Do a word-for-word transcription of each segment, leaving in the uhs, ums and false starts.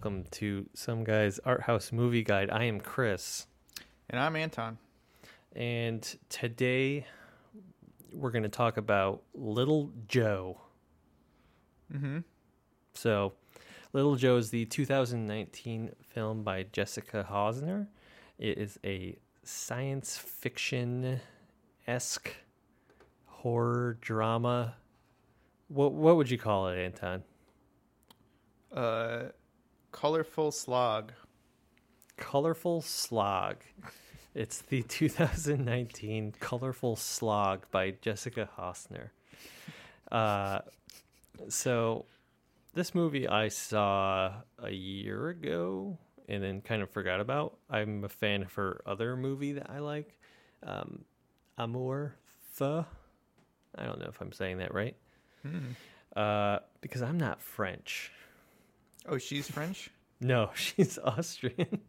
welcome to Some Guy's Art House Movie Guide. I am Chris. And I'm Anton. And today we're going to talk about Little Joe. Mm-hmm. So, Little Joe is the two thousand nineteen film by Jessica Hausner. It is a science fiction-esque horror drama. What what would you call it, Anton? Uh, colorful slog. Colorful slog. It's the two thousand nineteen Colorful Slog by Jessica Hausner. Uh, so this movie I saw a year ago and then kind of forgot about. I'm a fan of her other movie that I like, um, Amour Fou. I don't know if I'm saying that right. Mm-hmm. Uh, because I'm not French. Oh, she's French? No, she's Austrian.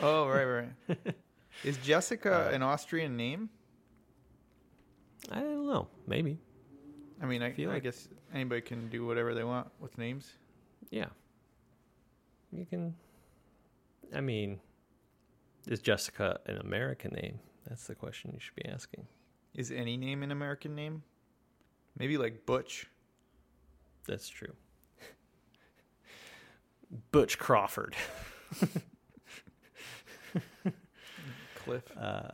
Oh, right, right. Is Jessica uh, an Austrian name? I don't know. Maybe. I mean, I, I, feel I like... guess anybody can do whatever they want with names. Yeah. You can. I mean, is Jessica an American name? That's the question you should be asking. Is any name an American name? Maybe like Butch. That's true. Butch Crawford. Cliff. Uh,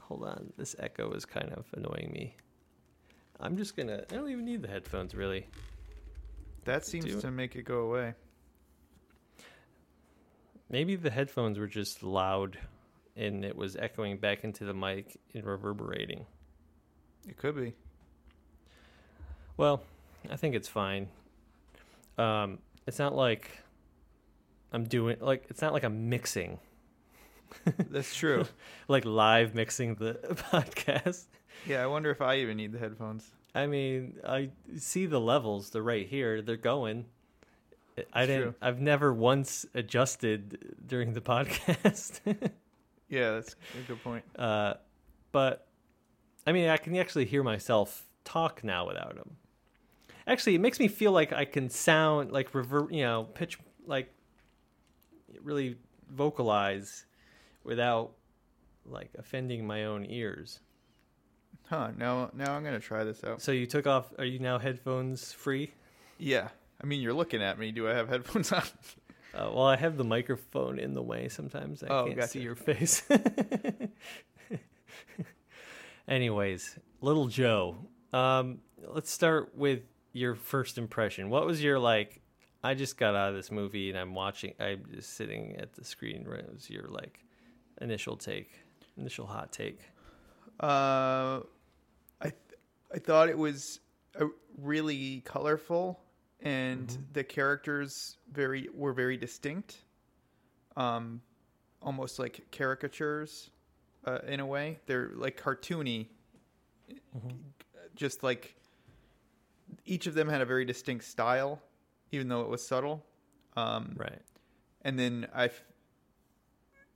hold on. This echo is kind of annoying me. I'm just going to... I don't even need the headphones, really. That seems Do to it. make it go away. Maybe the headphones were just loud and it was echoing back into the mic and reverberating. It could be. Well, I think it's fine. Um... It's not like I'm doing like it's not like I'm mixing. That's true. Like live mixing the podcast. Yeah, I wonder if I even need the headphones. I mean, I see the levels. They're right here. They're going. It's I didn't. True. I've never once adjusted during the podcast. Yeah, that's a good point. Uh, but I mean, I can actually hear myself talk now without them. Actually, it makes me feel like I can sound like reverb, you know, pitch, like really vocalize without like offending my own ears. Huh? Now, now I'm gonna try this out. So you took off? Are you now headphones free? Yeah. I mean, you're looking at me. Do I have headphones on? Uh, well, I have the microphone in the way. Sometimes I oh, can't gotcha. see your face. Anyways, Little Joe. Um, let's start with your first impression. What was your, like, I just got out of this movie and I'm watching, I'm just sitting at the screen. What was your, like, initial take, initial hot take? Uh, I th- I thought it was a really colorful and mm-hmm. the characters very were very distinct, um, almost like caricatures uh, in a way. They're, like, cartoony, mm-hmm. just, like... Each of them had a very distinct style, even though it was subtle. Um, right. And then I,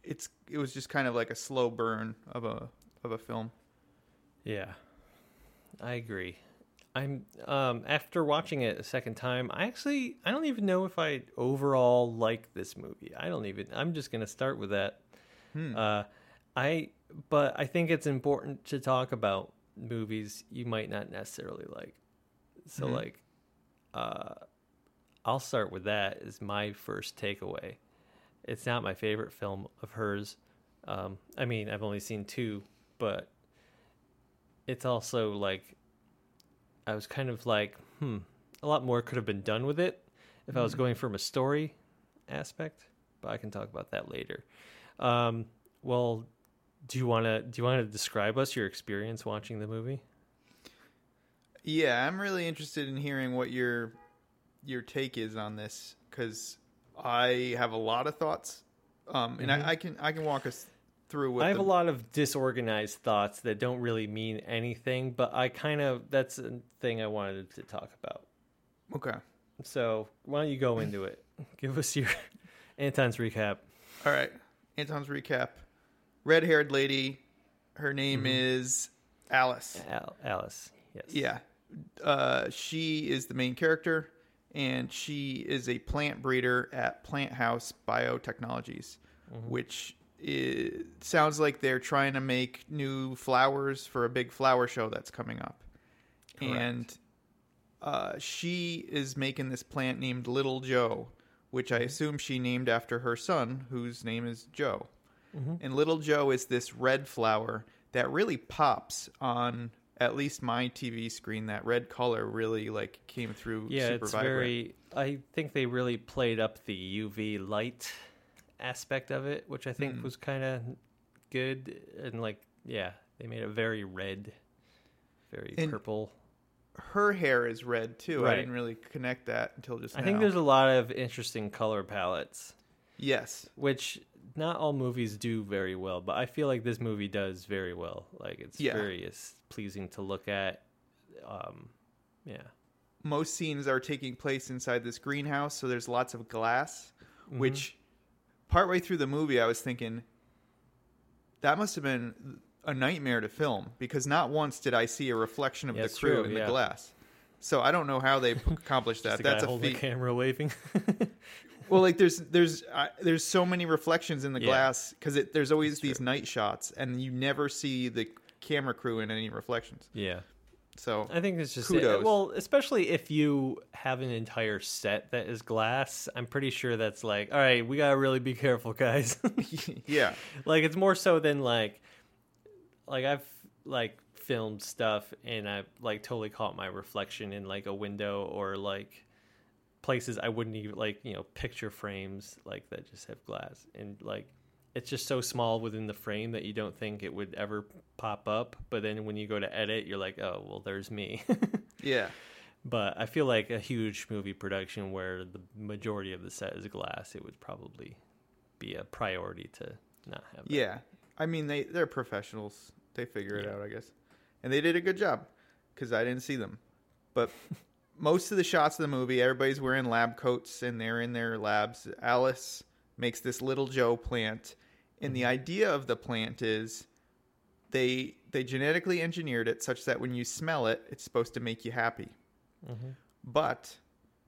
it's it was just kind of like a slow burn of a of a film. Yeah, I agree. I'm um, after watching it a second time, I actually I don't even know if I overall like this movie. I don't even. I'm just gonna start with that. Hmm. Uh, I but I think it's important to talk about movies you might not necessarily like. So, mm-hmm. like, uh, I'll start with that as my first takeaway. It's not my favorite film of hers. Um, I mean, I've only seen two, but it's also, like, I was kind of like, hmm, a lot more could have been done with it if mm-hmm. I was going from a story aspect, but I can talk about that later. Um, well, do you want to do you want to describe us your experience watching the movie? Yeah, I'm really interested in hearing what your your take is on this, because I have a lot of thoughts, um, and mm-hmm. I, I can I can walk us through. What I have the... a lot of disorganized thoughts that don't really mean anything, but I kind of that's a thing I wanted to talk about. Okay, so why don't you go into it? Give us your Anton's recap. All right, Anton's recap. Red-haired lady. Her name mm-hmm. is Alice. Al- Alice. Yes. Yeah. Uh, she is the main character, and she is a plant breeder at Plant House Biotechnologies, mm-hmm. which is, sounds like they're trying to make new flowers for a big flower show that's coming up. Correct. And uh, she is making this plant named Little Joe, which I assume she named after her son, whose name is Joe. Mm-hmm. And Little Joe is this red flower that really pops on at least my T V screen. That red color really like came through yeah, super vibrant. Yeah, it's very... I think they really played up the U V light aspect of it, which I think mm. was kind of good. And like, yeah, they made it very red, very and purple. Her hair is red, too. Right. I didn't really connect that until just now. I think there's a lot of interesting color palettes. Yes. Which... not all movies do very well, but I feel like this movie does very well. Like it's yeah. very it's pleasing to look at. Um, yeah. Most scenes are taking place inside this greenhouse, so there's lots of glass, mm-hmm. which partway through the movie I was thinking that must have been a nightmare to film, because not once did I see a reflection of yeah, the crew true, in yeah. the glass. So I don't know how they accomplished that. Just a guy That's a feat. The camera waving. Well, like there's there's uh, there's so many reflections in the yeah. glass, because there's always That's these true. night shots, and you never see the camera crew in any reflections. Yeah. So I think it's just kudos. It. Well, especially if you have an entire set that is glass, I'm pretty sure that's like, all right, we gotta really be careful, guys. yeah. Like it's more so than like, like I've like filmed stuff and I like totally caught my reflection in like a window or like. Places I wouldn't even like, you know, picture frames like that just have glass, and like it's just so small within the frame that you don't think it would ever pop up, but then when you go to edit you're like, oh well, there's me. Yeah, but I feel like a huge movie production where the majority of the set is glass, it would probably be a priority to not have that. Yeah, I mean they they're professionals, they figure it yeah. out, I guess, and they did a good job because I didn't see them, but most of the shots of the movie, everybody's wearing lab coats and they're in their labs. Alice makes this Little Joe plant. And mm-hmm. the idea of the plant is they they genetically engineered it such that when you smell it, it's supposed to make you happy. Mm-hmm. But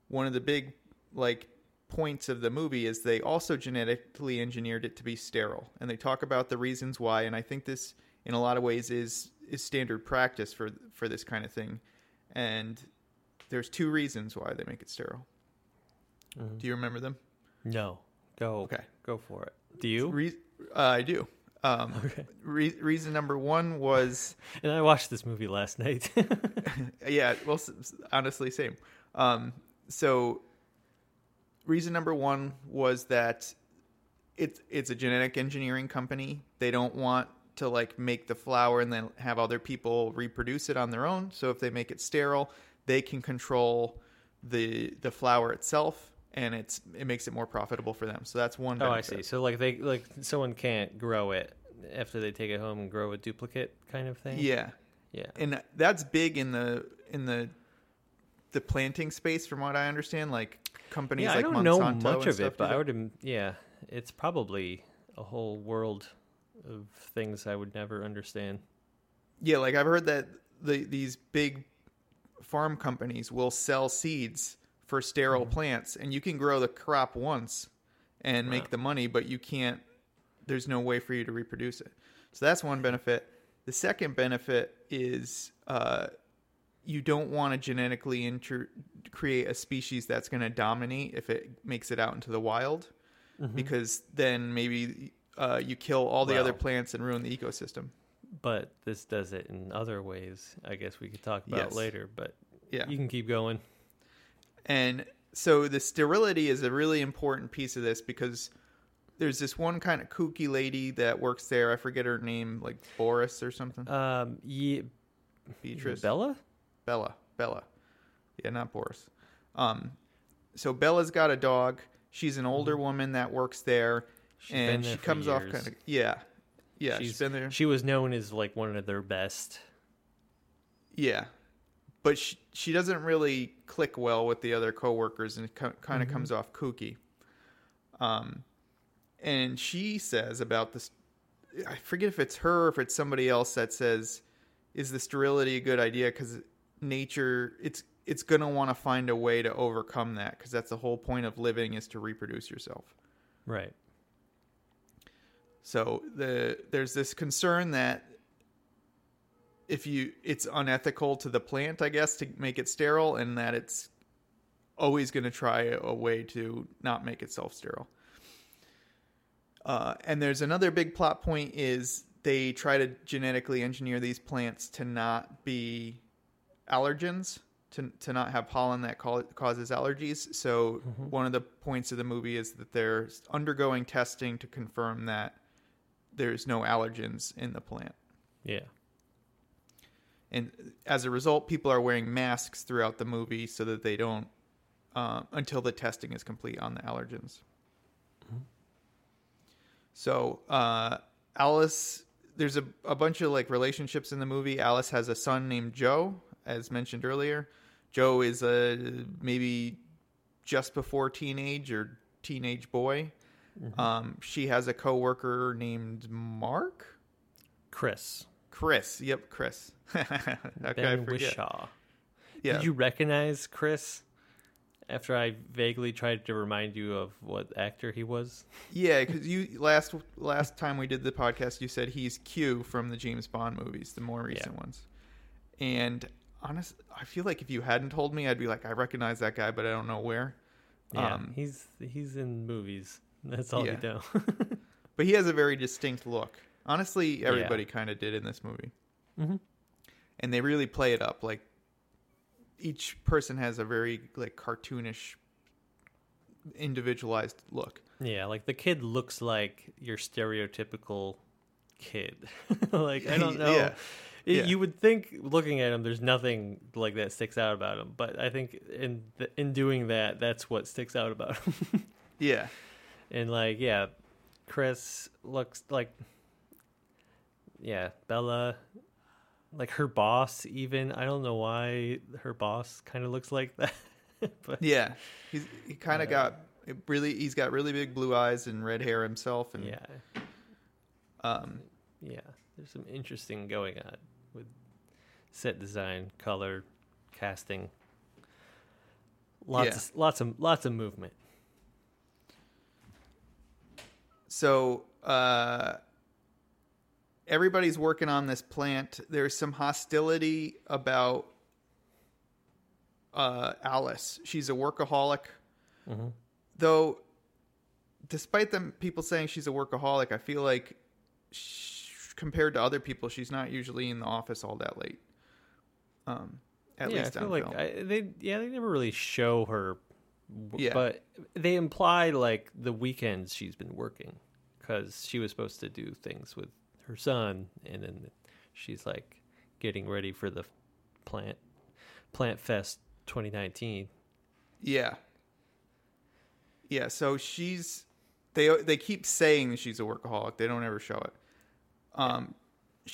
one of the big like points of the movie is they also genetically engineered it to be sterile. And they talk about the reasons why. And I think this, in a lot of ways, is is standard practice for for this kind of thing. And... there's two reasons why they make it sterile. Mm-hmm. Do you remember them? No. Go. Okay. Go for it. Do you? Re- uh, I do. Um, okay. Re- reason number one was... and I watched this movie last night. Yeah. Well, honestly, same. Um, so reason number one was that it's, it's a genetic engineering company. They don't want to like make the flower and then have other people reproduce it on their own. So if they make it sterile... they can control the the flower itself, and it's it makes it more profitable for them. So that's one benefit. Oh, I see. So like they like someone can't grow it after they take it home and grow a duplicate kind of thing. Yeah, yeah. And that's big in the in the the planting space, from what I understand. Like companies yeah, like Monsanto. I don't Monsanto know much of it, but I would. Yeah, it's probably a whole world of things I would never understand. Yeah, like I've heard that the these big farm companies will sell seeds for sterile mm-hmm. plants, and you can grow the crop once and wow. make the money, but you can't, there's no way for you to reproduce it. So that's one benefit. The second benefit is uh, you don't want to genetically inter- create a species that's going to dominate if it makes it out into the wild, mm-hmm. because then maybe uh, you kill all the wow. other plants and ruin the ecosystem. But this does it in other ways, I guess we could talk about yes. later, but yeah. you can keep going. And so the sterility is a really important piece of this, because there's this one kind of kooky lady that works there. I forget her name, like Boris or something. Um, yeah. Beatrice. Bella? Bella. Bella. Yeah, not Boris. Um, so Bella's got a dog. She's an older mm-hmm. woman that works there. She's and there she comes years. off kind of... yeah. Yeah, she's, she's been there. She was known as like one of their best. Yeah, but she, she doesn't really click well with the other coworkers, and co- kind of mm-hmm. comes off kooky. Um, and she says about this, I forget if it's her or if it's somebody else that says, "Is the sterility a good idea? Because nature, it's it's going to want to find a way to overcome that, because that's the whole point of living, is to reproduce yourself. Right. So the there's this concern that if you it's unethical to the plant, I guess, to make it sterile, and that it's always going to try a way to not make itself sterile. Uh, and there's another big plot point is they try to genetically engineer these plants to not be allergens, to to not have pollen that causes allergies. So mm-hmm. one of the points of the movie is that they're undergoing testing to confirm that there's no allergens in the plant. Yeah. And as a result, people are wearing masks throughout the movie so that they don't, uh, until the testing is complete on the allergens. Mm-hmm. So, uh, Alice, there's a, a bunch of like relationships in the movie. Alice has a son named Joe, as mentioned earlier. Joe is a maybe just before teenage or teenage boy. Mm-hmm. Um, she has a coworker named Mark, Chris, Chris. Yep. Chris. okay, Ben Wishaw. Yeah. Did you recognize Chris? After I vaguely tried to remind you of what actor he was. Yeah, because you last last time we did the podcast, you said he's Q from the James Bond movies, the more recent yeah. ones. And honestly, I feel like if you hadn't told me, I'd be like, I recognize that guy, but I don't know where. Yeah, um, he's he's in movies. That's all yeah. you know. But he has a very distinct look. Honestly, everybody yeah. kind of did in this movie. Mm-hmm. And they really play it up, like. Each person has a very like cartoonish, individualized look. Yeah, like the kid looks like your stereotypical kid. Like, I don't know. Yeah. It, yeah. You would think looking at him, there's nothing like that sticks out about him. But I think in the, in doing that, that's what sticks out about him. Yeah. And like, yeah, Chris looks like, yeah, Bella... Like her boss, even. I don't know why her boss kind of looks like that. But, yeah, he's, he kind of uh, got really. He's got really big blue eyes and red hair himself. And yeah, um, yeah. There's some interesting going on with set design, color, casting. Lots, yeah. of, lots of, lots of movement. So. Uh, Everybody's working on this plant. There's some hostility about uh, Alice. She's a workaholic. Mm-hmm. Though, despite them people saying she's a workaholic, I feel like she, compared to other people, she's not usually in the office all that late. Um, at yeah, least I feel on like film. I, they yeah they never really show her, yeah. but they imply like the weekends she's been working because she was supposed to do things with. Her son, and then she's like getting ready for the plant plant fest twenty nineteen. Yeah, yeah. So she's they they keep saying that she's a workaholic. They don't ever show it. Um,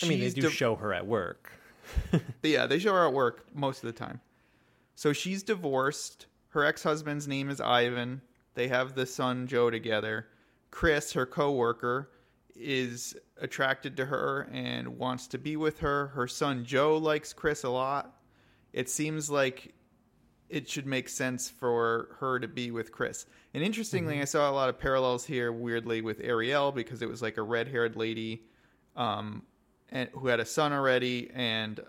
I mean, they do de- show her at work. Yeah, they show her at work most of the time. So she's divorced. Her ex-husband's name is Ivan. They have the son Joe together. Chris, her coworker, is attracted to her and wants to be with her. Her son Joe likes Chris a lot. It seems like it should make sense for her to be with Chris. And interestingly, mm-hmm. I saw a lot of parallels here, weirdly, with Ariel, because it was like a red-haired lady um, and who had a son already, and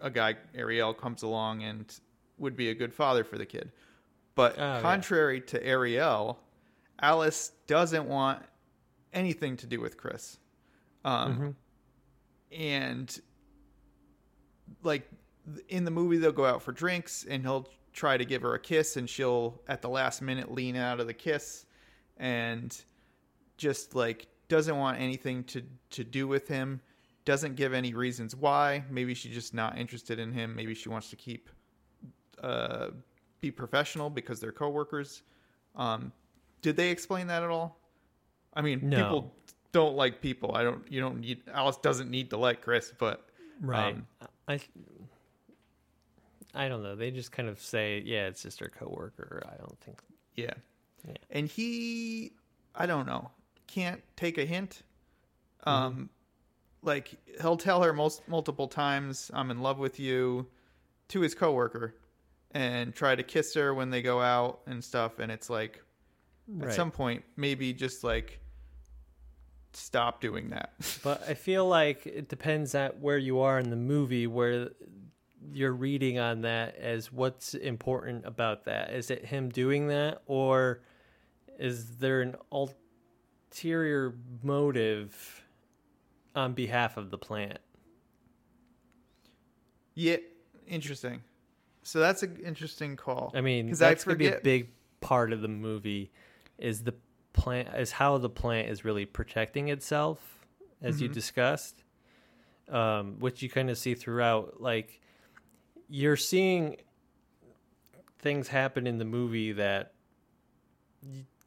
a guy, Ariel, comes along and would be a good father for the kid. But oh, contrary yeah. to Ariel, Alice doesn't want anything to do with Chris. Um, mm-hmm. And like in the movie, they'll go out for drinks and he'll try to give her a kiss, and she'll at the last minute lean out of the kiss and just like doesn't want anything to, to do with him. Doesn't give any reasons why. Maybe she's just not interested in him. Maybe she wants to keep, uh, be professional because they're coworkers. Um, did they explain that at all? I mean, no. People don't like people. I don't. You don't need. Alice doesn't need to like Chris, but right. Um, I. I don't know. They just kind of say, "Yeah, it's just her coworker." I don't think. Yeah. yeah. And he, I don't know, can't take a hint. Um, mm-hmm. Like he'll tell her most multiple times, "I'm in love with you," to his coworker, and try to kiss her when they go out and stuff. And it's like, right. At some point, maybe just like stop doing that. But I feel like it depends at where you are in the movie, where you're reading on that as what's important about that. Is it him doing that, or is there an ulterior motive on behalf of the plant? Yeah, interesting. So that's an interesting call. I mean, that's going to be a big part of the movie, is the plant, is how the plant is really protecting itself, as mm-hmm. you discussed, um, which you kind of see throughout. Like, you're seeing things happen in the movie that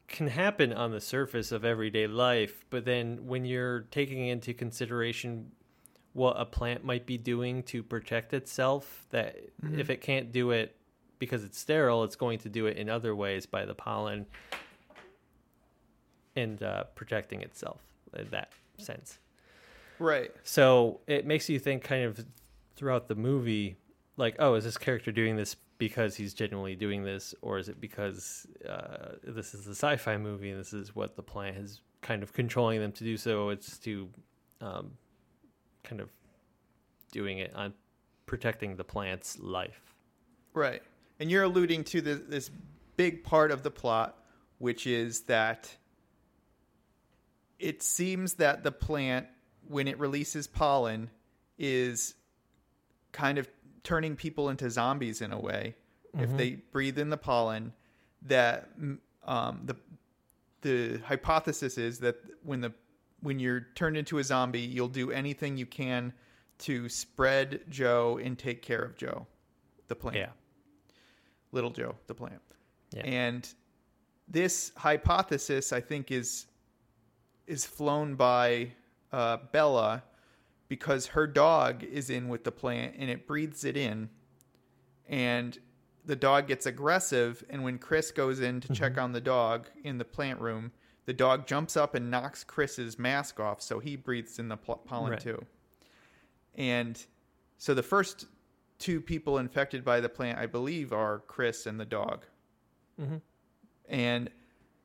can happen on the surface of everyday life, but then when you're taking into consideration what a plant might be doing to protect itself, that mm-hmm. if it can't do it because it's sterile, it's going to do it in other ways by the pollen and uh, protecting itself in that sense. Right. So it makes you think kind of throughout the movie, like, oh, is this character doing this because he's genuinely doing this, or is it because uh, this is a sci-fi movie and this is what the plant is kind of controlling them to do, so it's to... Um, kind of doing it on protecting the plant's life. Right. And you're alluding to this, this big part of the plot, which is that it seems that the plant, when it releases pollen, is kind of turning people into zombies in a way. Mm-hmm. If they breathe in the pollen, that um, the the hypothesis is that when the when you're turned into a zombie, you'll do anything you can to spread Joe and take care of Joe, the plant. Yeah. Little Joe, the plant. Yeah. And this hypothesis, I think, is is flown by uh, Bella, because her dog is in with the plant and it breathes it in. And the dog gets aggressive. And when Chris goes in to mm-hmm. check on the dog in the plant room, the dog jumps up and knocks Chris's mask off, so he breathes in the pollen right. too. And so the first two people infected by the plant, I believe, are Chris and the dog. Mm-hmm. And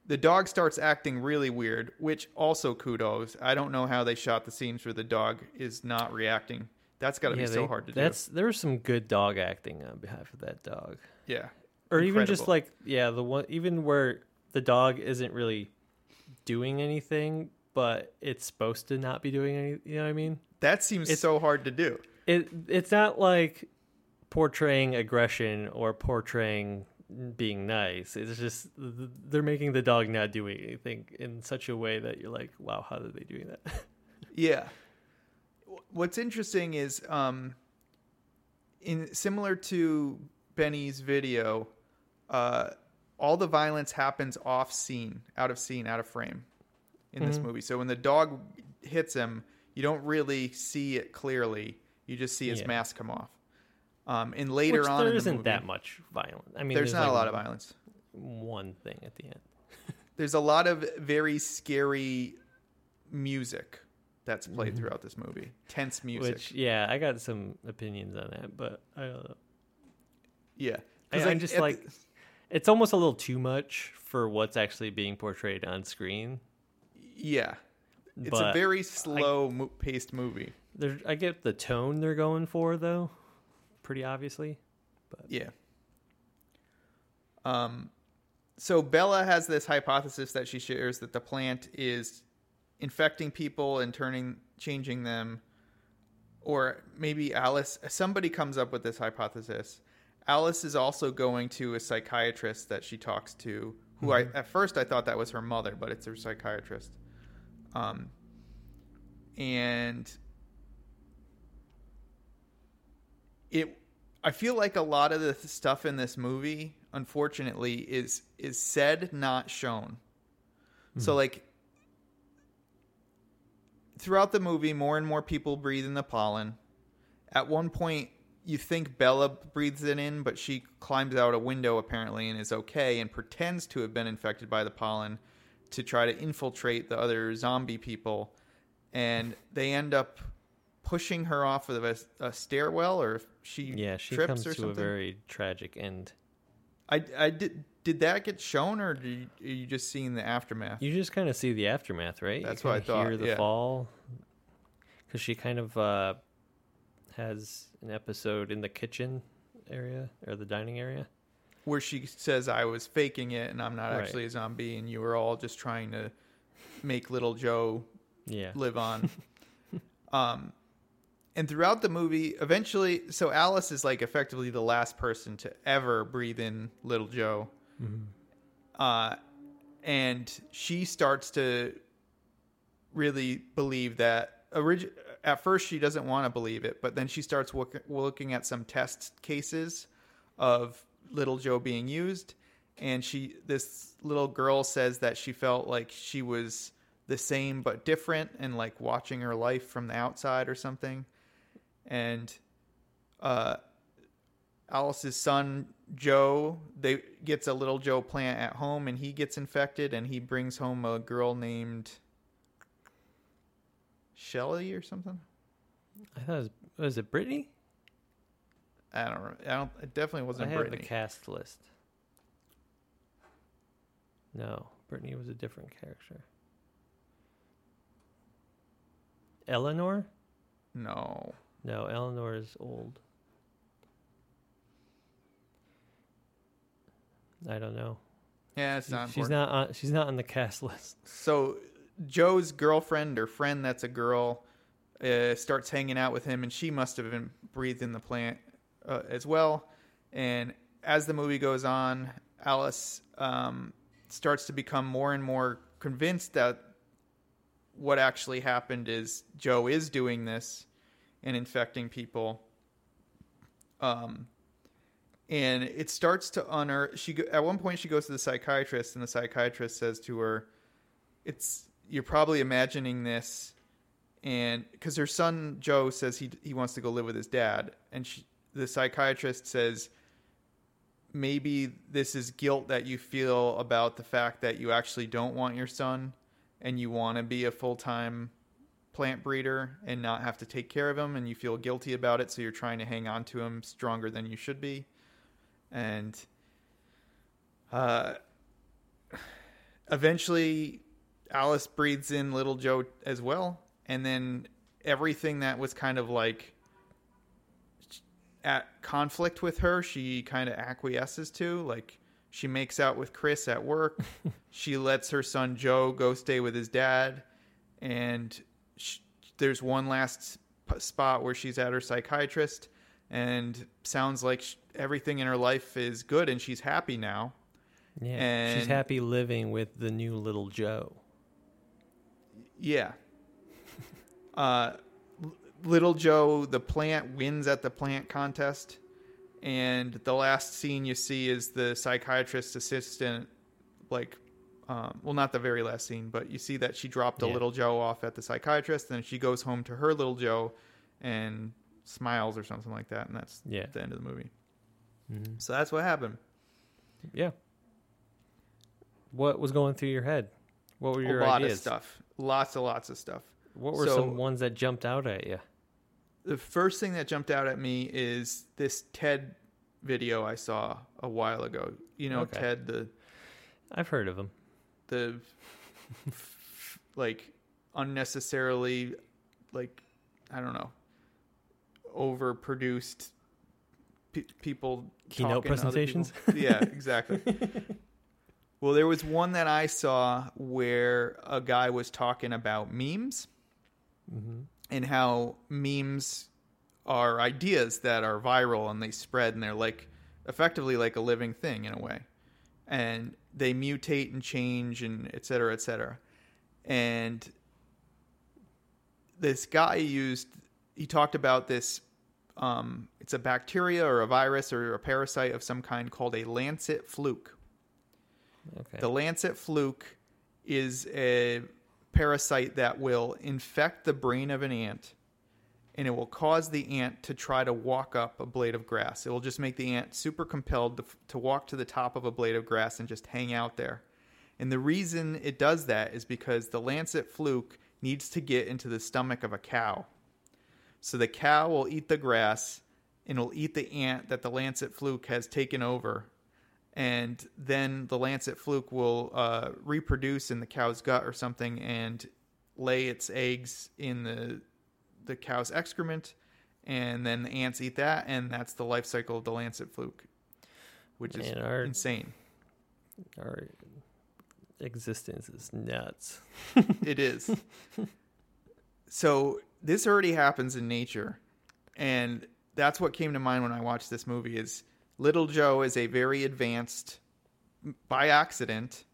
the dog starts acting really weird, which also kudos. I don't know how they shot the scenes where the dog is not reacting. That's got to yeah, be they, so hard to that's, do. There's some good dog acting on behalf of that dog. Yeah. Or incredible. Even just like, yeah, the one even where the dog isn't really doing anything, but it's supposed to not be doing anything, you know what I mean? That seems it's, so hard to do. It It's not like portraying aggression or portraying being nice. It's just they're making the dog not doing anything in such a way that you're like, wow, how are they doing that? Yeah. What's interesting is um, in similar to Benny's video, uh, all the violence happens off scene, out of scene, out of frame in mm-hmm. this movie. So when the dog hits him, you don't really see it clearly. You just see his yeah. mask come off. Um, and later Which on there in the isn't movie, that much violence. I mean, there's, there's not like a lot of violence. One thing at the end. There's a lot of very scary music that's played mm-hmm. throughout this movie. Tense music. Which, yeah, I got some opinions on that, but I don't know. Yeah. I, like, I'm just like... The, It's almost a little too much for what's actually being portrayed on screen. Yeah. It's but a very slow-paced mo- movie. I get the tone they're going for, though, pretty obviously. But. Yeah. Um, so Bella has this hypothesis that she shares that the plant is infecting people and turning, changing them. Or maybe Alice... Somebody comes up with this hypothesis. Alice is also going to a psychiatrist that she talks to, who I at first I thought that was her mother, but it's her psychiatrist. Um, and it, I feel like a lot of the stuff in this movie, unfortunately, is is said, not shown. Mm-hmm. So, like, throughout the movie, more and more people breathe in the pollen. At one point, you think Bella breathes it in, but she climbs out a window apparently and is okay and pretends to have been infected by the pollen to try to infiltrate the other zombie people. And they end up pushing her off of a, a stairwell, or if she yeah she trips comes or to something? A very tragic end. I, I did. Did that get shown, or did you, are you just seeing the aftermath? You just kind of see the aftermath, right? That's you what I thought. Hear the yeah. fall, because she kind of uh, has an episode in the kitchen area or the dining area where she says, "I was faking it, and I'm not right. actually a zombie, and you were all just trying to make Little Joe yeah. live on." um, and throughout the movie, eventually, so Alice is like effectively the last person to ever breathe in Little Joe. Mm-hmm. Uh, and she starts to really believe that orig- at first she doesn't want to believe it, but then she starts look- looking at some test cases of Little Joe being used. And she, this little girl says that she felt like she was the same, but different, and like watching her life from the outside or something. And, uh, Alice's son Joe, they gets a Little Joe plant at home, and he gets infected, and he brings home a girl named Shelley or something. I thought it was, was it Brittany? I don't remember. I don't. It definitely wasn't I Brittany. I had the cast list. No, Brittany was a different character. Eleanor? No. No, Eleanor is old. I don't know. Yeah, it's not important. She's not on, she's not on the cast list. So Joe's girlfriend or friend that's a girl uh, starts hanging out with him, and she must have been breathed in the plant uh, as well. And as the movie goes on, Alice um, starts to become more and more convinced that what actually happened is Joe is doing this and infecting people. Um. And it starts to unearth. She at one point she goes to the psychiatrist, and the psychiatrist says to her, "It's you're probably imagining this," and because her son Joe says he he wants to go live with his dad, and she, the psychiatrist says, "Maybe this is guilt that you feel about the fact that you actually don't want your son, and you want to be a full-time plant breeder and not have to take care of him, and you feel guilty about it, so you're trying to hang on to him stronger than you should be." And uh, eventually, Alice breathes in Little Joe as well. And then everything that was kind of like at conflict with her, she kind of acquiesces to. Like, she makes out with Chris at work. She lets her son Joe go stay with his dad. And she, there's one last spot where she's at her psychiatrist. And sounds like she, everything in her life is good, and she's happy now. Yeah, and she's happy living with the new Little Joe. Yeah. uh, Little Joe, the plant, wins at the plant contest. And the last scene you see is the psychiatrist's assistant, like, um, well, not the very last scene, but you see that she dropped a yeah. Little Joe off at the psychiatrist, and she goes home to her Little Joe and smiles or something like that, and that's yeah. the end of the movie. Mm-hmm. So that's what happened. Yeah. What was going through your head? What were your ideas? A lot ideas? of stuff. Lots and lots of stuff. What were so, some ones that jumped out at you? The first thing that jumped out at me is this TED video I saw a while ago. You know, okay. TED, the... I've heard of him. The, like, unnecessarily, like, I don't know, overproduced... P- people keynote presentations people. Yeah, exactly. Well, there was one that I saw where a guy was talking about memes, mm-hmm. and how memes are ideas that are viral and they spread, and they're like effectively like a living thing in a way, and they mutate and change and et cetera, et cetera. And this guy used he talked about this Um, it's a bacteria or a virus or a parasite of some kind called a lancet fluke. Okay. The lancet fluke is a parasite that will infect the brain of an ant, and it will cause the ant to try to walk up a blade of grass. It will just make the ant super compelled to, to walk to the top of a blade of grass and just hang out there. And the reason it does that is because the lancet fluke needs to get into the stomach of a cow. So the cow will eat the grass and will eat the ant that the lancet fluke has taken over. And then the lancet fluke will uh, reproduce in the cow's gut or something and lay its eggs in the the cow's excrement. And then the ants eat that, and that's the life cycle of the lancet fluke, which is Man, our, insane. Our existence is nuts. It is. So this already happens in nature, and that's what came to mind when I watched this movie is Little Joe is a very advanced, by accident,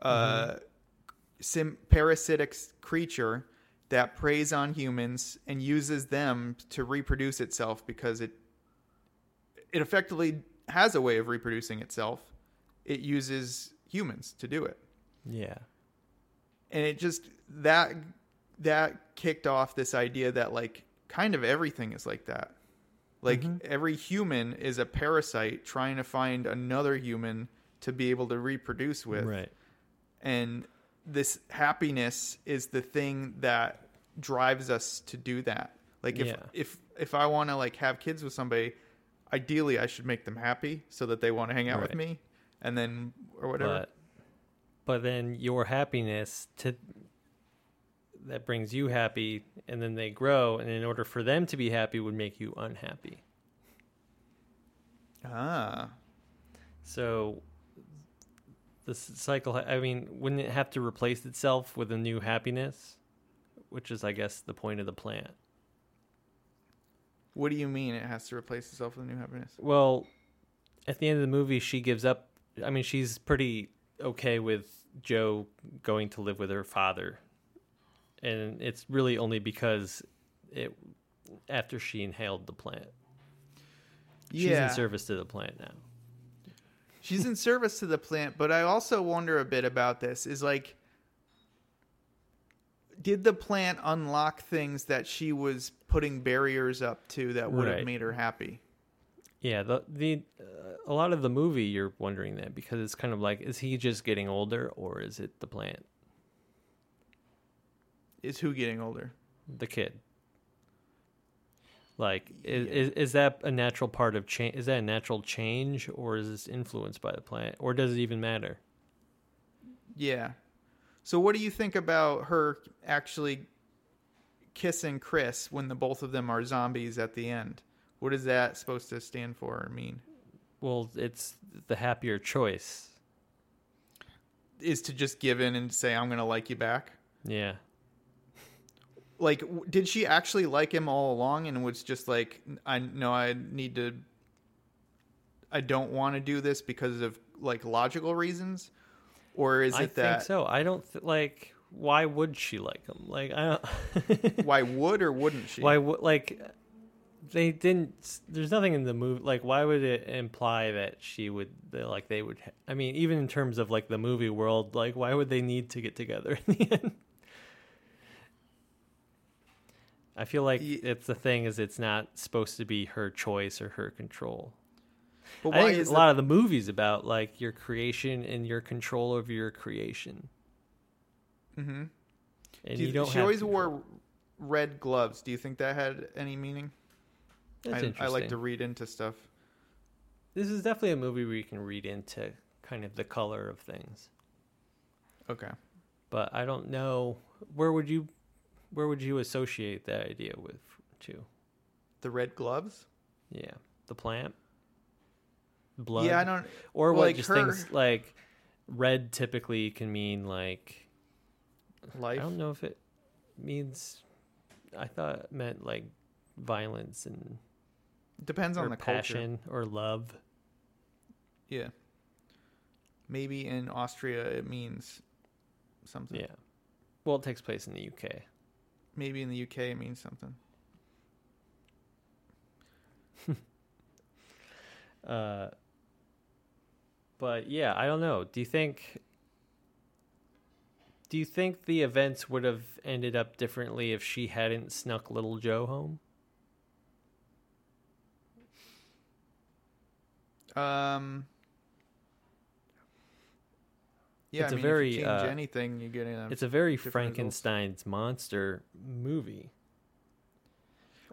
uh, mm-hmm. sim- parasitic creature that preys on humans and uses them to reproduce itself because it it effectively has a way of reproducing itself. It uses humans to do it. Yeah. And it just, that that kicked off this idea that like kind of everything is like that. Like mm-hmm. every human is a parasite trying to find another human to be able to reproduce with. Right. And this happiness is the thing that drives us to do that. Like if, yeah. if, if I want to like have kids with somebody, ideally I should make them happy so that they want to hang out right. with me and then, or whatever. But, but then your happiness to that brings you happy and then they grow. And in order for them to be happy would make you unhappy. Ah, so the cycle, I mean, wouldn't it have to replace itself with a new happiness, which is, I guess, the point of the plant? What do you mean it has to replace itself with a new happiness? Well, at the end of the movie, she gives up. I mean, she's pretty okay with Joe going to live with her father. And it's really only because it after she inhaled the plant. Yeah. She's in service to the plant now. She's in service to the plant, but I also wonder a bit about this is like, did the plant unlock things that she was putting barriers up to that would right. have made her happy? Yeah. The, the, uh, a lot of the movie you're wondering that because it's kind of like, is he just getting older or is it the plant? Is who getting older? The kid. Like, is, yeah. is is that a natural part of change? Is that a natural change, or is this influenced by the plant, or does it even matter? Yeah. So, what do you think about her actually kissing Chris when the both of them are zombies at the end? What is that supposed to stand for or mean? Well, it's the happier choice. Is to just give in and say, "I'm going to like you back." Yeah. Like, did she actually like him all along and was just like, I know I need to, I don't want to do this because of like logical reasons? Or is it I that? I think so. I don't th- like, why would she like him? Like, I don't. Why would or wouldn't she? Why would, like, they didn't, there's nothing in the movie. Like, why would it imply that she would, like, they would, I mean, even in terms of like the movie world, like, why would they need to get together in the end? I feel like it's the thing is it's not supposed to be her choice or her control. But why I think is a the... lot of the movies about like your creation and your control over your creation. Mm-hmm. And do you, you don't. She have always control. Wore red gloves. Do you think that had any meaning? That's I, interesting. I like to read into stuff. This is definitely a movie where you can read into kind of the color of things. Okay, but I don't know where would you. Where would you associate that idea with, too? The red gloves? Yeah. The plant? Blood? Yeah, I don't... Or well, what, like just her... things like... Red typically can mean, like... Life? I don't know if it means... I thought it meant, like, violence and... Depends on the passion culture. Or love. Yeah. Maybe in Austria it means something. Yeah. Well, it takes place in the U K. Maybe in the U K it means something. uh, but yeah, I don't know. Do you think? Do you think the events would have ended up differently if she hadn't snuck Little Joe home? Um. Yeah, it's I mean, a very, if you change uh, anything, you get in a it's a very Frankenstein's results. Monster movie.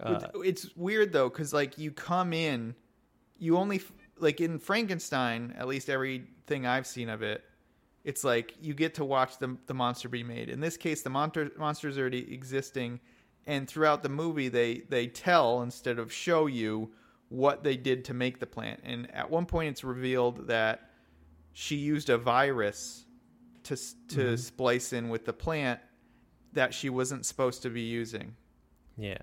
Uh, it's weird though, because like you come in, you only like in Frankenstein, at least everything I've seen of it, it's like you get to watch the the monster be made. In this case, the monster monsters are already existing, and throughout the movie, they they tell instead of show you what they did to make the plant. And at one point, it's revealed that she used a virus to to mm-hmm. splice in with the plant that she wasn't supposed to be using. Yeah.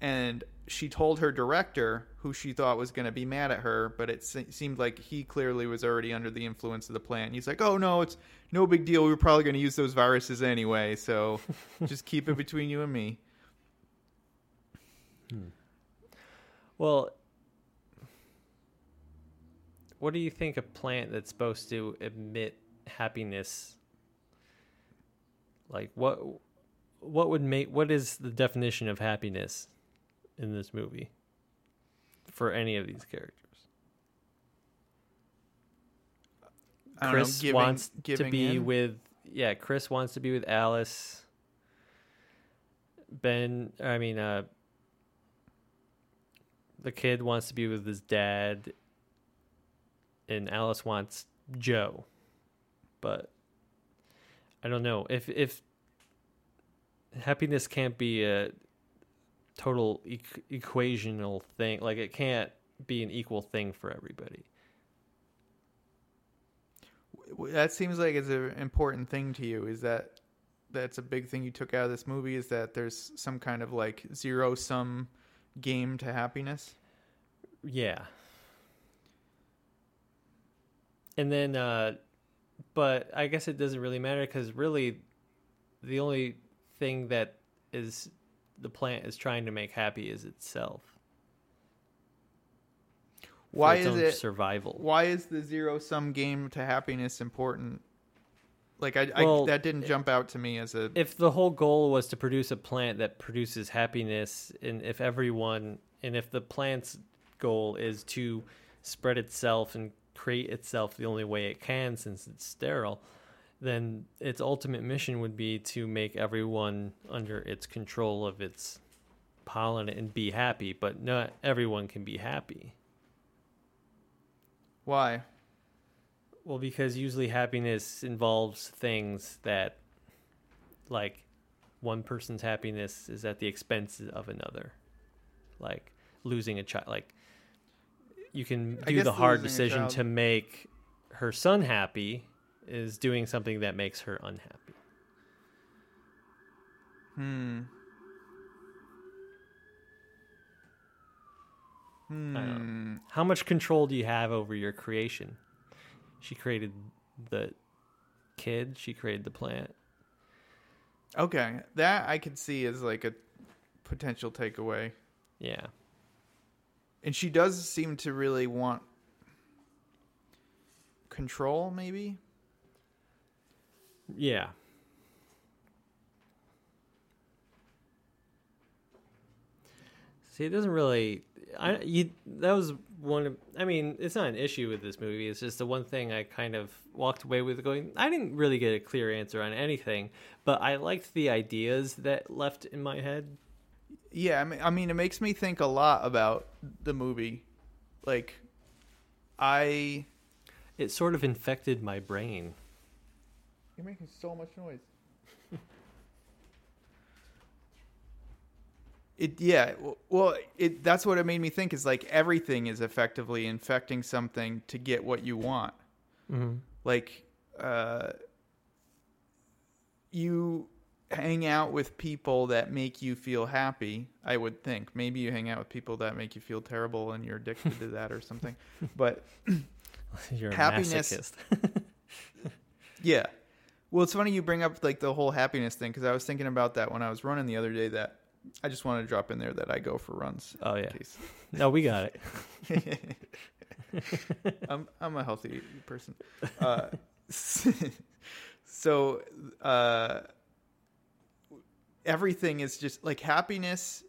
And she told her director, who she thought was going to be mad at her, but it se- seemed like he clearly was already under the influence of the plant. And he's like, oh, no, it's no big deal. We were probably going to use those viruses anyway, so just keep it between you and me. Hmm. Well, what do you think a plant that's supposed to emit happiness, like what what would make what is the definition of happiness in this movie for any of these characters? I don't Chris know, giving, wants giving to be in? with yeah, Chris wants to be with Alice. Ben, I mean uh the kid wants to be with his dad, and Alice wants Joe. But I don't know if if happiness can't be a total e- equational thing. Like it can't be an equal thing for everybody. That seems like it's an important thing to you. Is that that's a big thing you took out of this movie? Is that there's some kind of like zero sum game to happiness? Yeah. And then, uh, but I guess it doesn't really matter because really the only thing that is the plant is trying to make happy is itself. Why is it survival? Why is the zero sum game to happiness important? Like I, well, I that didn't jump out to me as a. If the whole goal was to produce a plant that produces happiness, and if everyone, and if the plant's goal is to spread itself and create itself the only way it can since it's sterile, then its ultimate mission would be to make everyone under its control of its pollen and be happy, but not everyone can be happy. Why? Well, because usually happiness involves things that, like, one person's happiness is at the expense of another. Like, losing a child, like, you can do the hard decision to make her son happy is doing something that makes her unhappy. Hmm. Hmm. I don't know. How much control do you have over your creation? She created the kid. She created the plant. Okay. That I could see as like a potential takeaway. Yeah. And she does seem to really want control, maybe? Yeah. See, it doesn't really... I you That was one of... I mean, it's not an issue with this movie. It's just the one thing I kind of walked away with going, I didn't really get a clear answer on anything, but I liked the ideas that left in my head. Yeah, I mean, I mean, it makes me think a lot about the movie. Like, I... It sort of infected my brain. You're making so much noise. It, yeah, well, it that's what it made me think is, like, everything is effectively infecting something to get what you want. Mm-hmm. Like, uh, you... hang out with people that make you feel happy, I would think. Maybe you hang out with people that make you feel terrible and you're addicted to that or something. But you're happiness, a masochist. Yeah. Well, it's funny you bring up like the whole happiness thing because I was thinking about that when I was running the other day that I just wanted to drop in there that I go for runs. Oh, yeah. Case. No, we got it. I'm, I'm a healthy person. Uh, so... Uh, everything is just like happiness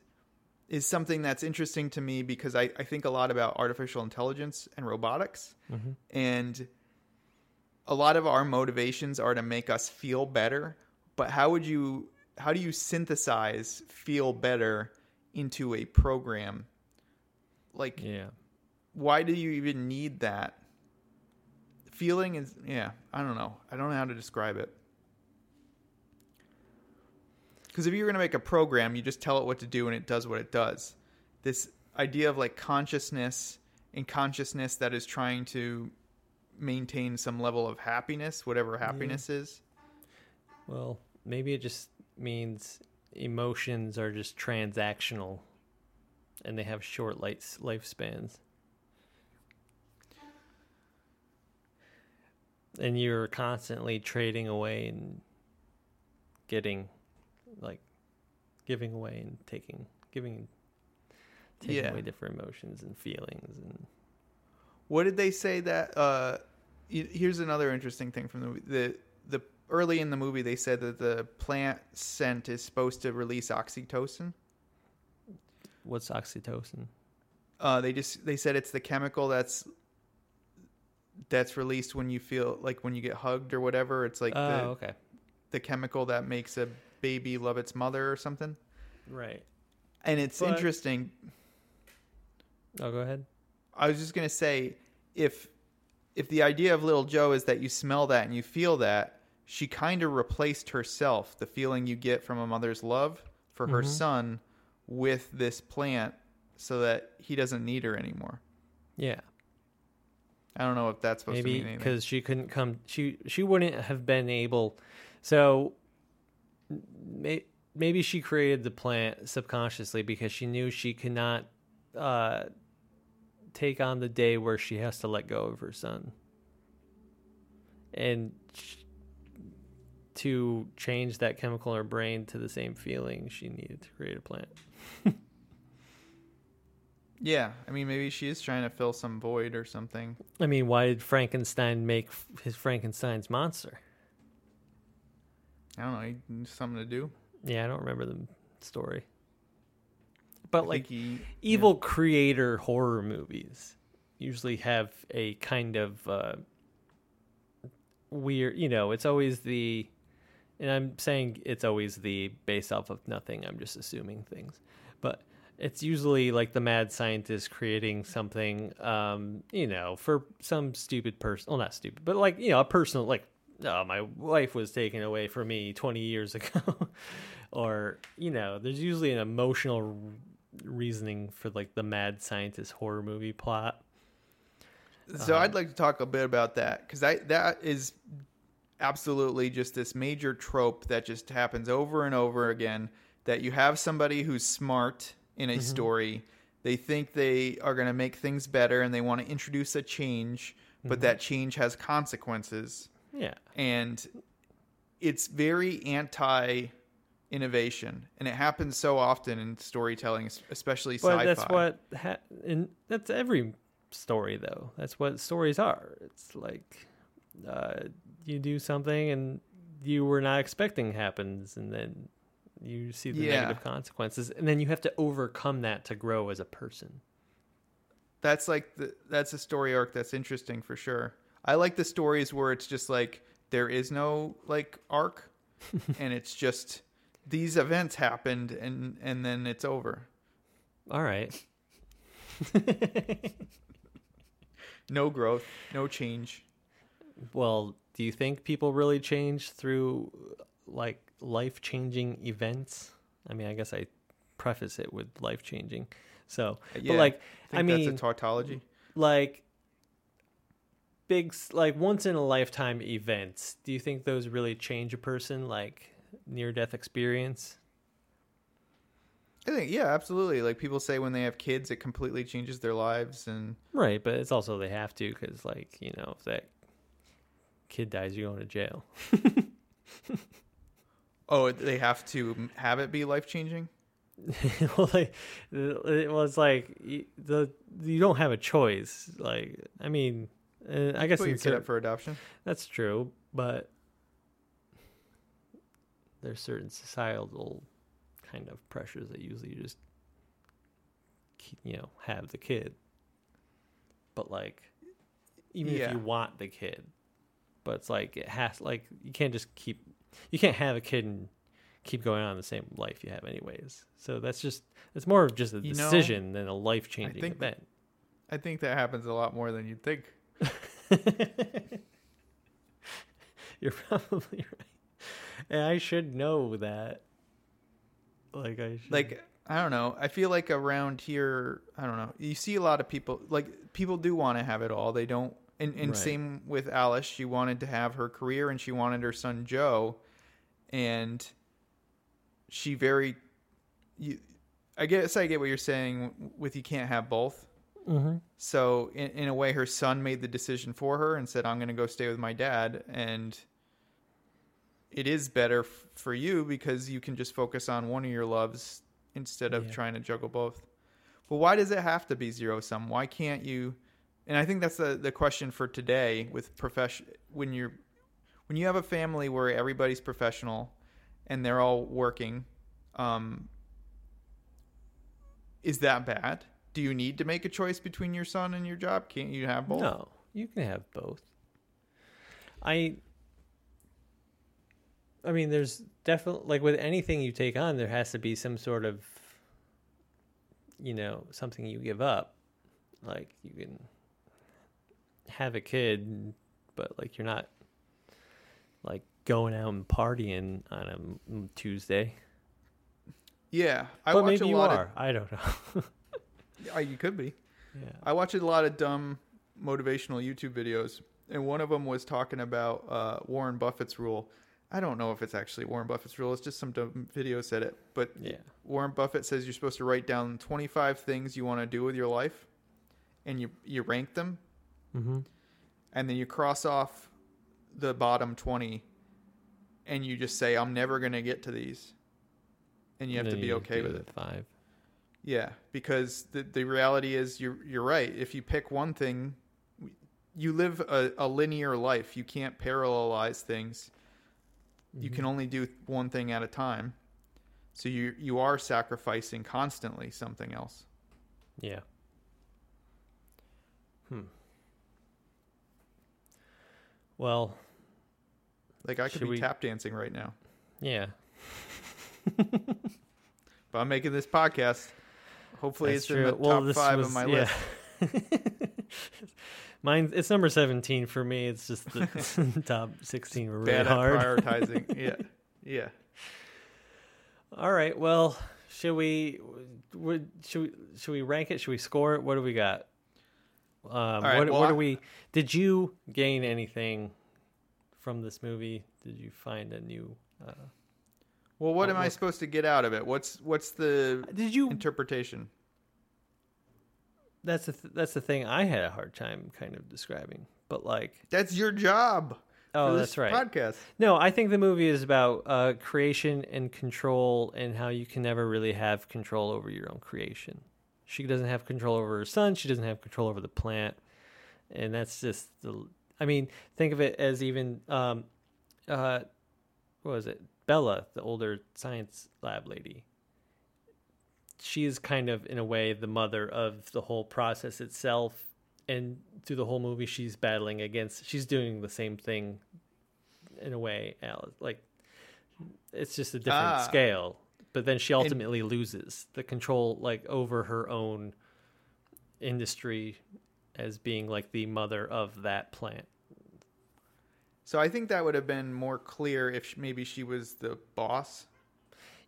is something that's interesting to me because I, I think a lot about artificial intelligence and robotics. Mm-hmm. And a lot of our motivations are to make us feel better. But how would you, how do you synthesize feel better into a program. Like, yeah. Why do you even need that? Feeling is, yeah, I don't know. I don't know how to describe it. Because if you were going to make a program, you just tell it what to do and it does what it does. This idea of like consciousness and consciousness that is trying to maintain some level of happiness, whatever happiness yeah. is. Well, maybe it just means emotions are just transactional and they have short life lifespans. And you're constantly trading away and getting, like, giving away and taking, giving, taking yeah. away different emotions and feelings. And what did they say that? Uh, here's another interesting thing from the the the early in the movie. They said that the plant scent is supposed to release oxytocin. What's oxytocin? Uh, they just they said it's the chemical that's. That's released when you feel like when you get hugged or whatever. It's like oh, the, okay. the chemical that makes a baby love its mother or something. Right. And it's but... interesting. Oh, go ahead. I was just going to say, if if the idea of Little Joe is that you smell that and you feel that, she kind of replaced herself, the feeling you get from a mother's love for mm-hmm. her son, with this plant so that he doesn't need her anymore. Yeah. I don't know if that's supposed Maybe, to mean anything. Maybe because she couldn't come... She she wouldn't have been able... So... May, maybe she created the plant subconsciously because she knew she could not uh, take on the day where she has to let go of her son. And she, to change that chemical in her brain to the same feeling, she needed to create a plant. Yeah, I mean, maybe she is trying to fill some void or something. I mean, why did Frankenstein make his Frankenstein's monster? I don't know. He needed something to do. Yeah, I don't remember the story. But I like he, evil yeah. creator horror movies usually have a kind of uh, weird, you know, it's always the, and I'm saying it's always the based off of nothing. I'm just assuming things. But it's usually like the mad scientist creating something, um, you know, for some stupid person. Well, not stupid, but like, you know, a personal, like, oh, my wife was taken away from me twenty years ago. Or, you know, there's usually an emotional reasoning for like the mad scientist horror movie plot. So um, I'd like to talk a bit about that because I that is absolutely just this major trope that just happens over and over again, that you have somebody who's smart in a mm-hmm. story. They think they are going to make things better and they want to introduce a change, but mm-hmm. that change has consequences. Yeah. And it's very anti-innovation, and it happens so often in storytelling, especially but sci-fi. That's what ha- and that's every story though. That's what stories are. It's like uh, you do something and you were not expecting happens, and then you see the yeah. negative consequences, and then you have to overcome that to grow as a person. That's like the, that's a story arc that's interesting for sure. I like the stories where it's just like there is no like arc, and it's just these events happened and and then it's over. All right. No growth, no change. Well, do you think people really change through like life-changing events? I mean, I guess I preface it with life-changing. So, yeah, but like, I, think I mean, that's a tautology. Like big, like once in a lifetime events. Do you think those really change a person? Like near-death experience? I think, yeah, absolutely. Like people say when they have kids, it completely changes their lives, and right, but it's also they have to because, like, you know, if that kid dies, you're going to jail. Oh, they have to have it be life-changing? Well, like, it was like the you don't have a choice. Like, I mean, uh, I guess you put your kid up for adoption. That's true, but there's certain societal kind of pressures that usually just, you know, have the kid. But like, even yeah. if you want the kid, but it's like it has like you can't just keep. You can't have a kid and keep going on the same life you have anyways. So that's just, it's more of just a you decision know, than a life-changing I think, event. I think that happens a lot more than you'd think. You're probably right. And I should know that. Like I should. Like, I don't know. I feel like around here, I don't know. You see a lot of people, like people do want to have it all. They don't. And, and right. Same with Alice. She wanted to have her career and she wanted her son, Joe. And she very, you, I guess I get what you're saying with you can't have both. Mm-hmm. So in, in a way, her son made the decision for her and said, I'm going to go stay with my dad. And it is better f- for you because you can just focus on one of your loves instead of yeah. trying to juggle both. But why does it have to be zero sum? Why can't you? And I think that's the, the question for today with profession. When you're, when you have a family where everybody's professional and they're all working, um, is that bad? Do you need to make a choice between your son and your job? Can't you have both? No, you can have both. I, I mean, there's definitely, like with anything you take on, there has to be some sort of, you know, something you give up. Like you can have a kid, but like you're not like going out and partying on a Tuesday. Yeah, I but watch maybe a lot you are. Of... I don't know. I, you could be. Yeah, I watched a lot of dumb motivational YouTube videos, and one of them was talking about uh, Warren Buffett's rule. I don't know if it's actually Warren Buffett's rule. It's just some dumb video said it, but yeah. Warren Buffett says you're supposed to write down twenty-five things you want to do with your life. And you, you rank them, mm-hmm. and then you cross off the bottom twenty, and you just say, I'm never going to get to these. And you have and to be okay with it. Five. Yeah, because the, the reality is you're, you're right. If you pick one thing, you live a, a linear life. You can't parallelize things. Mm-hmm. You can only do one thing at a time. So you you are sacrificing constantly something else. Yeah. Hmm. Well, like I could be we... tap dancing right now. Yeah. But I'm making this podcast. Hopefully That's it's true. in the well, top five was, of my yeah. list. Mine, it's number seventeen for me. It's just the top sixteen were really hard. Prioritizing. Yeah. Yeah. All right. Well, should we, would, should we, should we rank it? Should we score it? What do we got? Um, All right, what, well, what are we? Did you gain anything from this movie? Did you find a new? Uh, well, what outlook? am I supposed to get out of it? What's what's the did you, interpretation? That's the th- that's the thing I had a hard time kind of describing, but like that's your job. Oh, that's right. Podcast. No, I think the movie is about uh, creation and control, and how you can never really have control over your own creation. She doesn't have control over her son. She doesn't have control over the plant. And that's just the, I mean, think of it as even, um, uh, what was it? Bella, the older science lab lady. She is kind of, in a way, the mother of the whole process itself. And through the whole movie, she's battling against, she's doing the same thing in a way, Alice. Like, it's just a different ah. scale. But then she ultimately and, loses the control, like over her own industry, as being like the mother of that plant. So I think that would have been more clear if she, maybe she was the boss.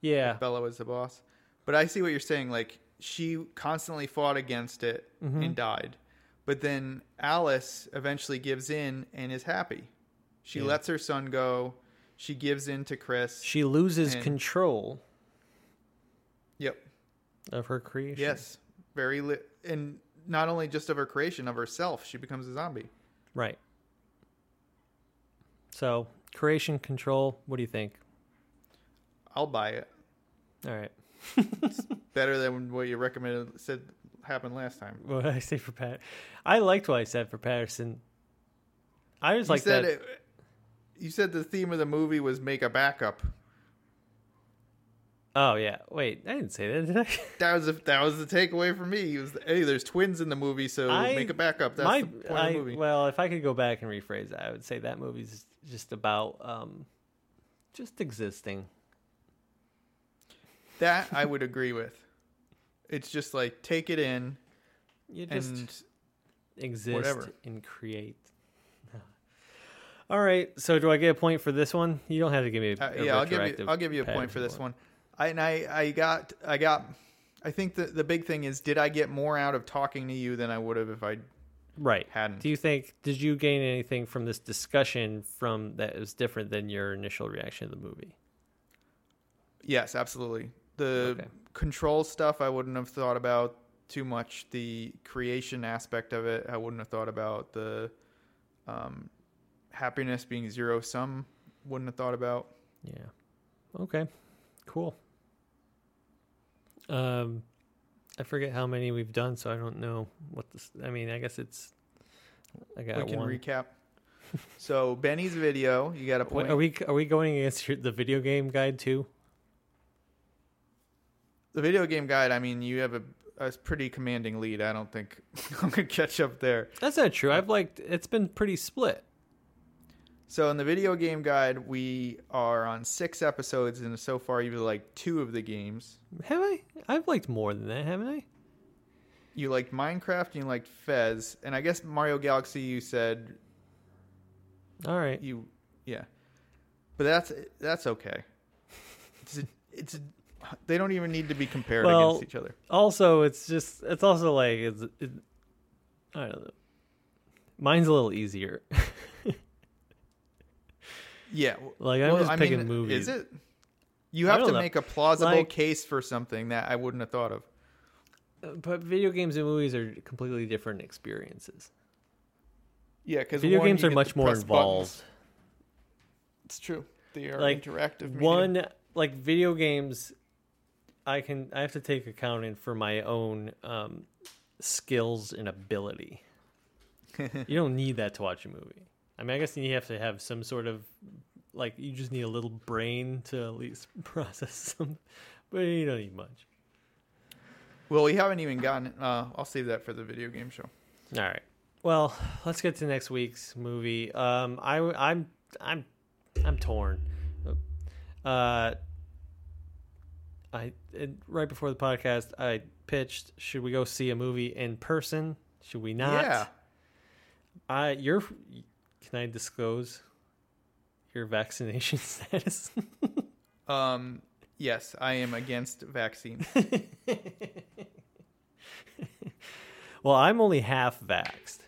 Yeah, if Bella was the boss. But I see what you're saying. Like she constantly fought against it mm-hmm. and died, but then Alice eventually gives in and is happy. She yeah. lets her son go. She gives in to Chris. She loses and, control. Yep. Of her creation. Yes. Very li- and not only just of her creation, of herself, she becomes a zombie. Right. So, creation, control, what do you think? I'll buy it. All right. It's better than what you recommended said happened last time. What did I say for Pat? I liked what I said for Patterson. I was like that. It, you said the theme of the movie was make a backup. Oh yeah, wait, I didn't say that, did I? That was a, that was the takeaway for me. It was, hey, there's twins in the movie, so I, make a backup. That's my, the point I, of the movie. Well, if I could go back and rephrase that, I would say that movie's just about um, just existing. That I would agree with. It's just like, take it in. You just and exist whatever. And create. All right. So do I get a point for this one? You don't have to give me a, uh, yeah, a I'll give you I'll give you a point for this one. I and I, I got I got I think the the big thing is, did I get more out of talking to you than I would have if I right. hadn't? Do you think did you gain anything from this discussion from that is different than your initial reaction to the movie? Yes, absolutely. The okay. control stuff I wouldn't have thought about too much. The creation aspect of it, I wouldn't have thought about. The um happiness being zero sum, wouldn't have thought about. Yeah. Okay. Cool. Um, I forget how many we've done, so I don't know what this. I mean, I guess it's. I got one. We can one. recap. So Benny's video, you got a point. Wait, are we are we going against your, the video game guide too? The video game guide. I mean, you have a. a pretty commanding lead. I don't think I'm gonna catch up there. That's not true. I've liked. It's been pretty split. So in the video game guide, we are on six episodes, and so far you've liked two of the games. Have I? I've liked more than that, haven't I? You liked Minecraft, and you liked Fez, and I guess Mario Galaxy. You said, "All right, you, yeah," but that's that's okay. It's a, it's a, they don't even need to be compared well, against each other. Also, it's just it's also like it's it, I don't know. Mine's a little easier. Yeah, like I'm well, just I picking mean, movies. Is it? You have to know. make a plausible like, case for something that I wouldn't have thought of. But video games and movies are completely different experiences. Yeah, because video one, games are much more involved. Buttons. It's true. They are like, interactive. Media. One like video games, I can I have to take account in for my own um, skills and ability. You don't need that to watch a movie. I mean, I guess you have to have some sort of, like, you just need a little brain to at least process some, but you don't need much. Well, we haven't even gotten, uh, I'll save that for the video game show. All right. Well, let's get to next week's movie. Um, I, I'm, I'm, I'm torn. Uh, I, right before the podcast, I pitched, should we go see a movie in person? Should we not? Yeah. I, you're... Can I disclose your vaccination status? um, yes, I am against vaccines. Well, I'm only half vaxxed.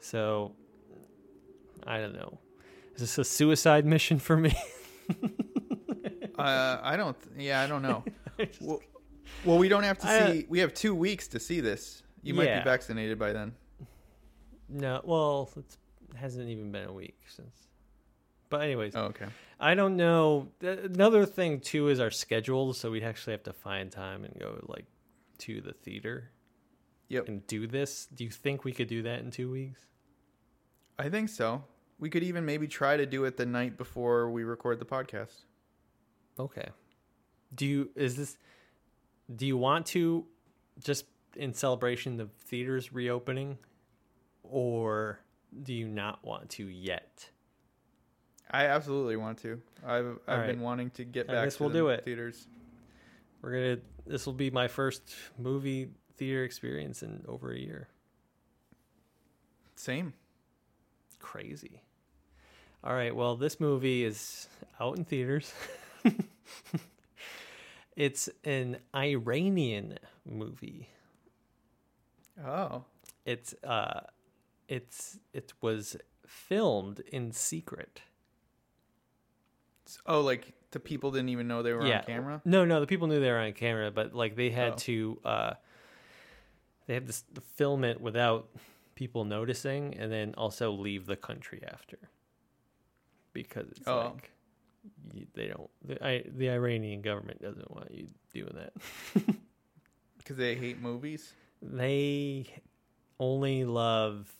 So, I don't know. Is this a suicide mission for me? uh, I don't... Th- yeah, I don't know. I just, well, well, we don't have to I, see... Uh, we have two weeks to see this. You might yeah. be vaccinated by then. No, well, it's... hasn't even been a week since, but anyways, oh, okay. I don't know. Another thing too is our schedule, so we'd actually have to find time and go like to the theater. Yep. And do this. Do you think we could do that in two weeks? I think so. We could even maybe try to do it the night before we record the podcast. Okay. Do you? Is this? Do you want to just in celebration of the theater's reopening, or? Do you not want to yet? I absolutely want to. I've I've right. been wanting to get back to we'll the do it. theaters. We're gonna. This will be my first movie theater experience in over a year. Same. Crazy. All right. Well, this movie is out in theaters. It's an Iranian movie. Oh. It's uh. It's it was filmed in secret. Oh, like the people didn't even know they were yeah. on camera? No, no, the people knew they were on camera, but like they had oh. to uh, they had to film it without people noticing, and then also leave the country after because it's oh. like you, they don't the, I, the Iranian government doesn't want you doing that because they hate movies. They only love.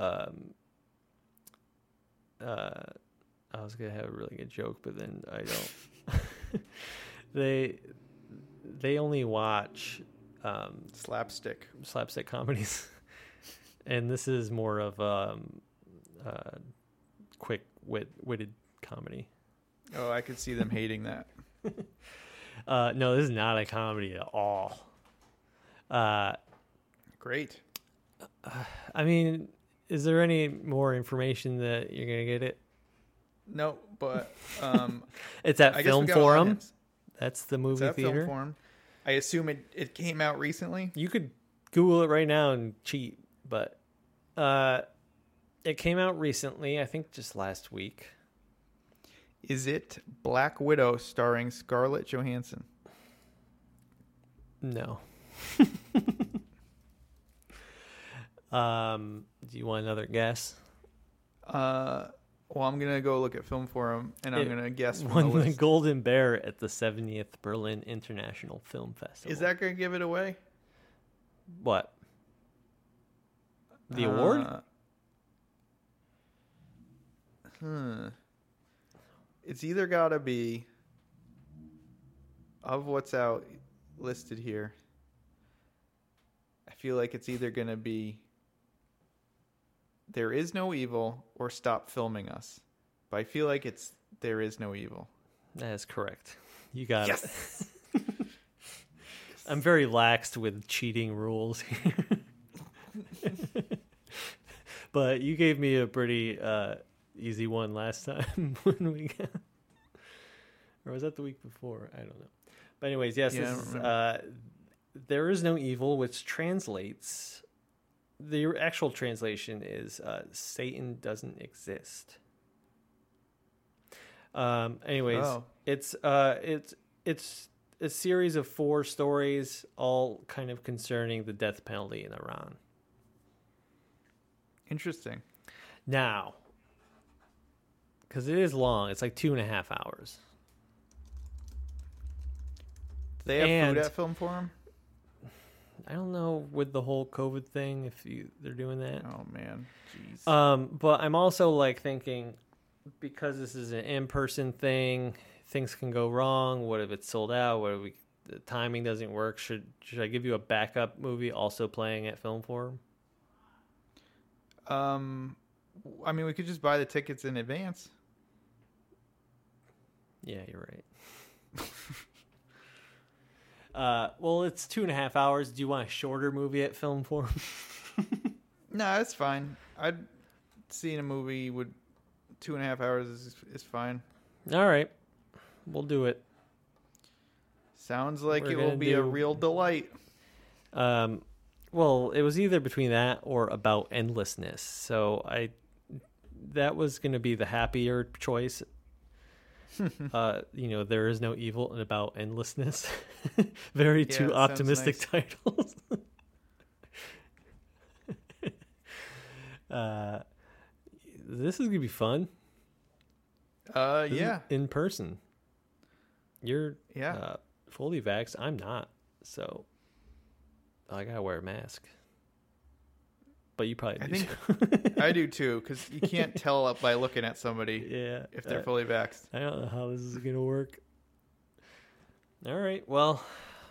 Um, uh, I was gonna have a really good joke, but then I don't. they they only watch um, slapstick slapstick comedies, and this is more of um, uh, quick wit witted comedy. Oh, I could see them hating that. Uh, no, this is not a comedy at all. Uh, Great. Uh, I mean, is there any more information that you're going to get it? No, but um, it's at I Film Forum. That's the movie it's at theater. Film Forum. I assume it, it came out recently. You could Google it right now and cheat, but uh, it came out recently. I think just last week. Is it Black Widow starring Scarlett Johansson? No. um, do you want another guess? Uh, well, I'm going to go look at Film Forum, and I'm going to guess from the list. Won the Golden Bear at the seventieth Berlin International Film Festival. Is that going to give it away? What? The uh, award? Hmm. It's either got to be, of what's out listed here, I feel like it's either going to be There Is No Evil or Stop Filming Us. But I feel like it's There Is No Evil. That is correct. You got yes! it. I'm very laxed with cheating rules here. But you gave me a pretty... Uh, easy one last time when we got, or was that the week before? I don't know. But anyways, yes, yeah, this is, uh, There Is No Evil, which translates, the actual translation is uh, Satan doesn't exist. Um, anyways, oh. it's uh, it's it's a series of four stories, all kind of concerning the death penalty in Iran. Interesting. Now. Because it is long. It's like two and a half hours. Do they have and food at Film Forum? I don't know with the whole COVID thing if you they're doing that. Oh, man. Jeez. Um, but I'm also like thinking, because this is an in-person thing, things can go wrong. What if it's sold out? What if we, the timing doesn't work? Should, should I give you a backup movie also playing at Film Forum? Um, I mean, we could just buy the tickets in advance. Yeah, you're right. uh, well, it's two and a half hours. Do you want a shorter movie at Film Forum? No, that's fine. I'd seen a movie with two and a half hours is, is fine. All right. We'll do it. Sounds like We're it will be do... a real delight. Um, well, it was either between that or About Endlessness. So I that was going to be the happier choice. uh you know There Is No Evil and About Endlessness. Very yeah, two optimistic nice. titles. uh this is gonna be fun. uh this yeah in person. You're yeah uh, fully vaxxed. I'm not, so I gotta wear a mask, but you probably do. I think I do too, because you can't tell up by looking at somebody yeah, if they're uh, fully vaxxed. I don't know how this is going to work. All right. Well,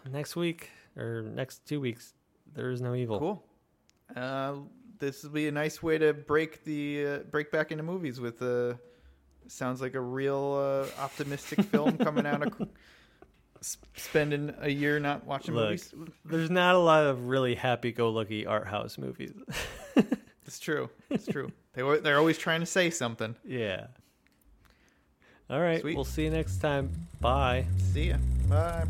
next week or next two weeks, There Is No Evil. Cool. Uh, this will be a nice way to break the uh, break back into movies with uh, sounds like a real uh, optimistic film coming out of spending a year not watching Look, movies. There's not a lot of really happy-go-lucky art house movies. It's true. It's true. They were, they're always trying to say something. Yeah. All right. Sweet. We'll see you next time. Bye. See ya. Bye.